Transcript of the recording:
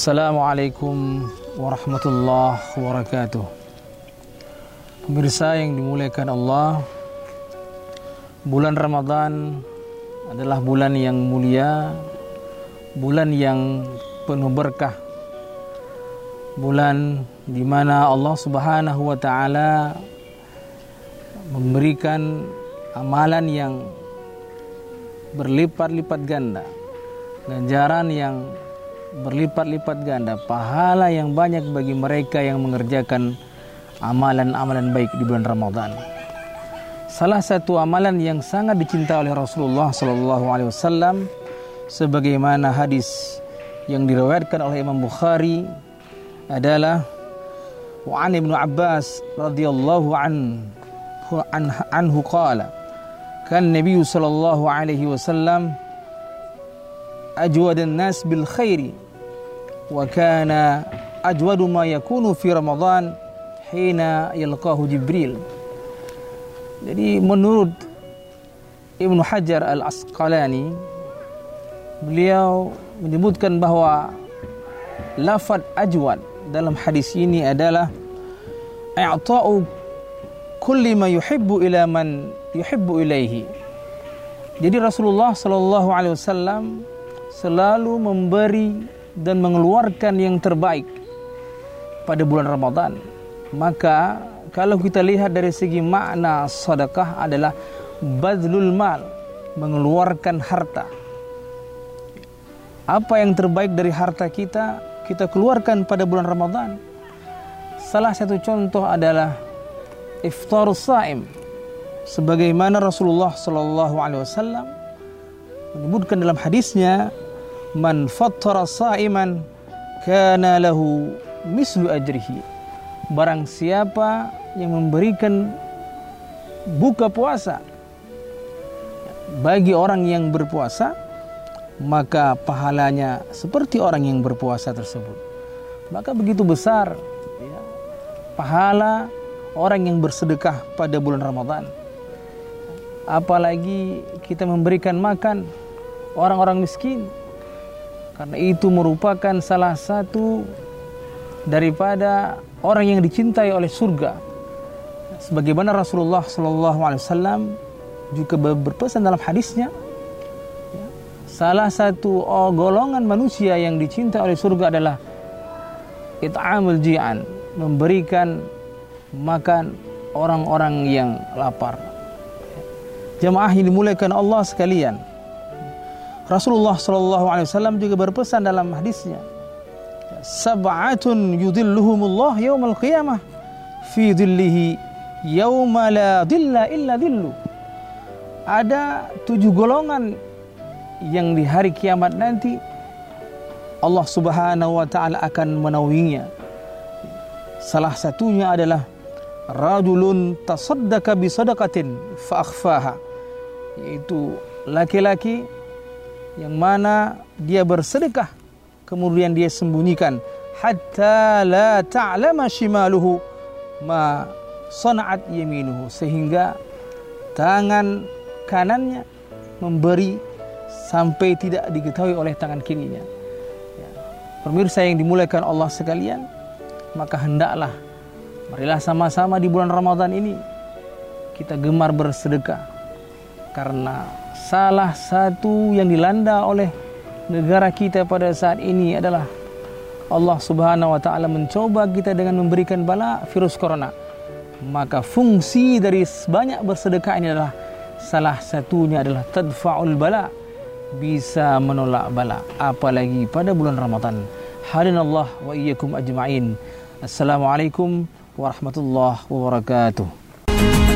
Assalamualaikum warahmatullahi wabarakatuh. Pemirsa yang dimuliakan Allah, bulan Ramadan adalah bulan yang mulia, bulan yang penuh berkah, bulan di mana Allah Subhanahu wa Ta'ala memberikan amalan yang berlipat-lipat ganda, ganjaran yang berlipat-lipat ganda, pahala yang banyak bagi mereka yang mengerjakan amalan-amalan baik di bulan Ramadan. Salah satu amalan yang sangat dicintai oleh Rasulullah SAW, sebagaimana hadis yang diriwayatkan oleh Imam Bukhari, adalah wa an Ibn Abbas radhiyallahu anhu qala kan Nabi sallallahu alaihi wasallam ajwadan nas bil khairi wa kana ajwadu ma yakunu fi Ramadan hina yalqahu Jibril. Jadi menurut Ibnu Hajar al-Asqalani, beliau menyebutkan bahwa lafaz ajwad dalam hadis ini adalah i'ta'u kulli ma yuhibbu ila man yuhibbu ilaihi. Jadi Rasulullah sallallahu alaihi wasallam selalu memberi dan mengeluarkan yang terbaik pada bulan Ramadan. Maka kalau kita lihat dari segi makna, sedekah adalah badlul mal, mengeluarkan harta. Apa yang terbaik dari harta kita, kita keluarkan pada bulan Ramadan. Salah satu contoh adalah iftarus saim, sebagaimana Rasulullah SAW menyebutkan dalam hadisnya, man fattara sa'iman kana lahu mislu ajrihi. Barang siapa yang memberikan buka puasa bagi orang yang berpuasa, maka pahalanya seperti orang yang berpuasa tersebut. Maka begitu besar pahala orang yang bersedekah pada bulan Ramadan. Apalagi kita memberikan makan orang-orang miskin, karena itu merupakan salah satu daripada orang yang dicintai oleh surga, sebagaimana Rasulullah SAW juga berpesan dalam hadisnya, salah satu golongan manusia yang dicintai oleh surga adalah it'amul ji'an, memberikan makan orang-orang yang lapar. Jemaah yang dimuliakan Allah sekalian, Rasulullah SAW juga berpesan dalam hadisnya, sab'atun yudhilluhumullah yawmal qiyamah fi dhillihi yawma la dhilla illa dhilluh. Ada 7 golongan yang di hari kiamat nanti Allah Subhanahu wa Ta'ala akan menaunginya. Salah satunya adalah rajulun tasaddaqa bi sadaqatin fa akhfaha, yaitu laki-laki yang mana dia bersedekah kemudian dia sembunyikan, hatta la ta'lama shimaluhu ma sana'at yaminuhu, sehingga tangan kanannya memberi sampai tidak diketahui oleh tangan kirinya. Pemirsa yang dimuliakan Allah sekalian, maka hendaklah, marilah sama-sama di bulan Ramadan ini kita gemar bersedekah, karena salah satu yang dilanda oleh negara kita pada saat ini adalah Allah Subhanahu wa Ta'ala mencoba kita dengan memberikan bala virus corona. Maka fungsi dari banyak bersedekah ini adalah, salah satunya adalah tadfa'ul bala, bisa menolak bala, apalagi pada bulan Ramadan. Hadinallah wa iyyakum ajma'in. Assalamualaikum warahmatullahi wabarakatuh.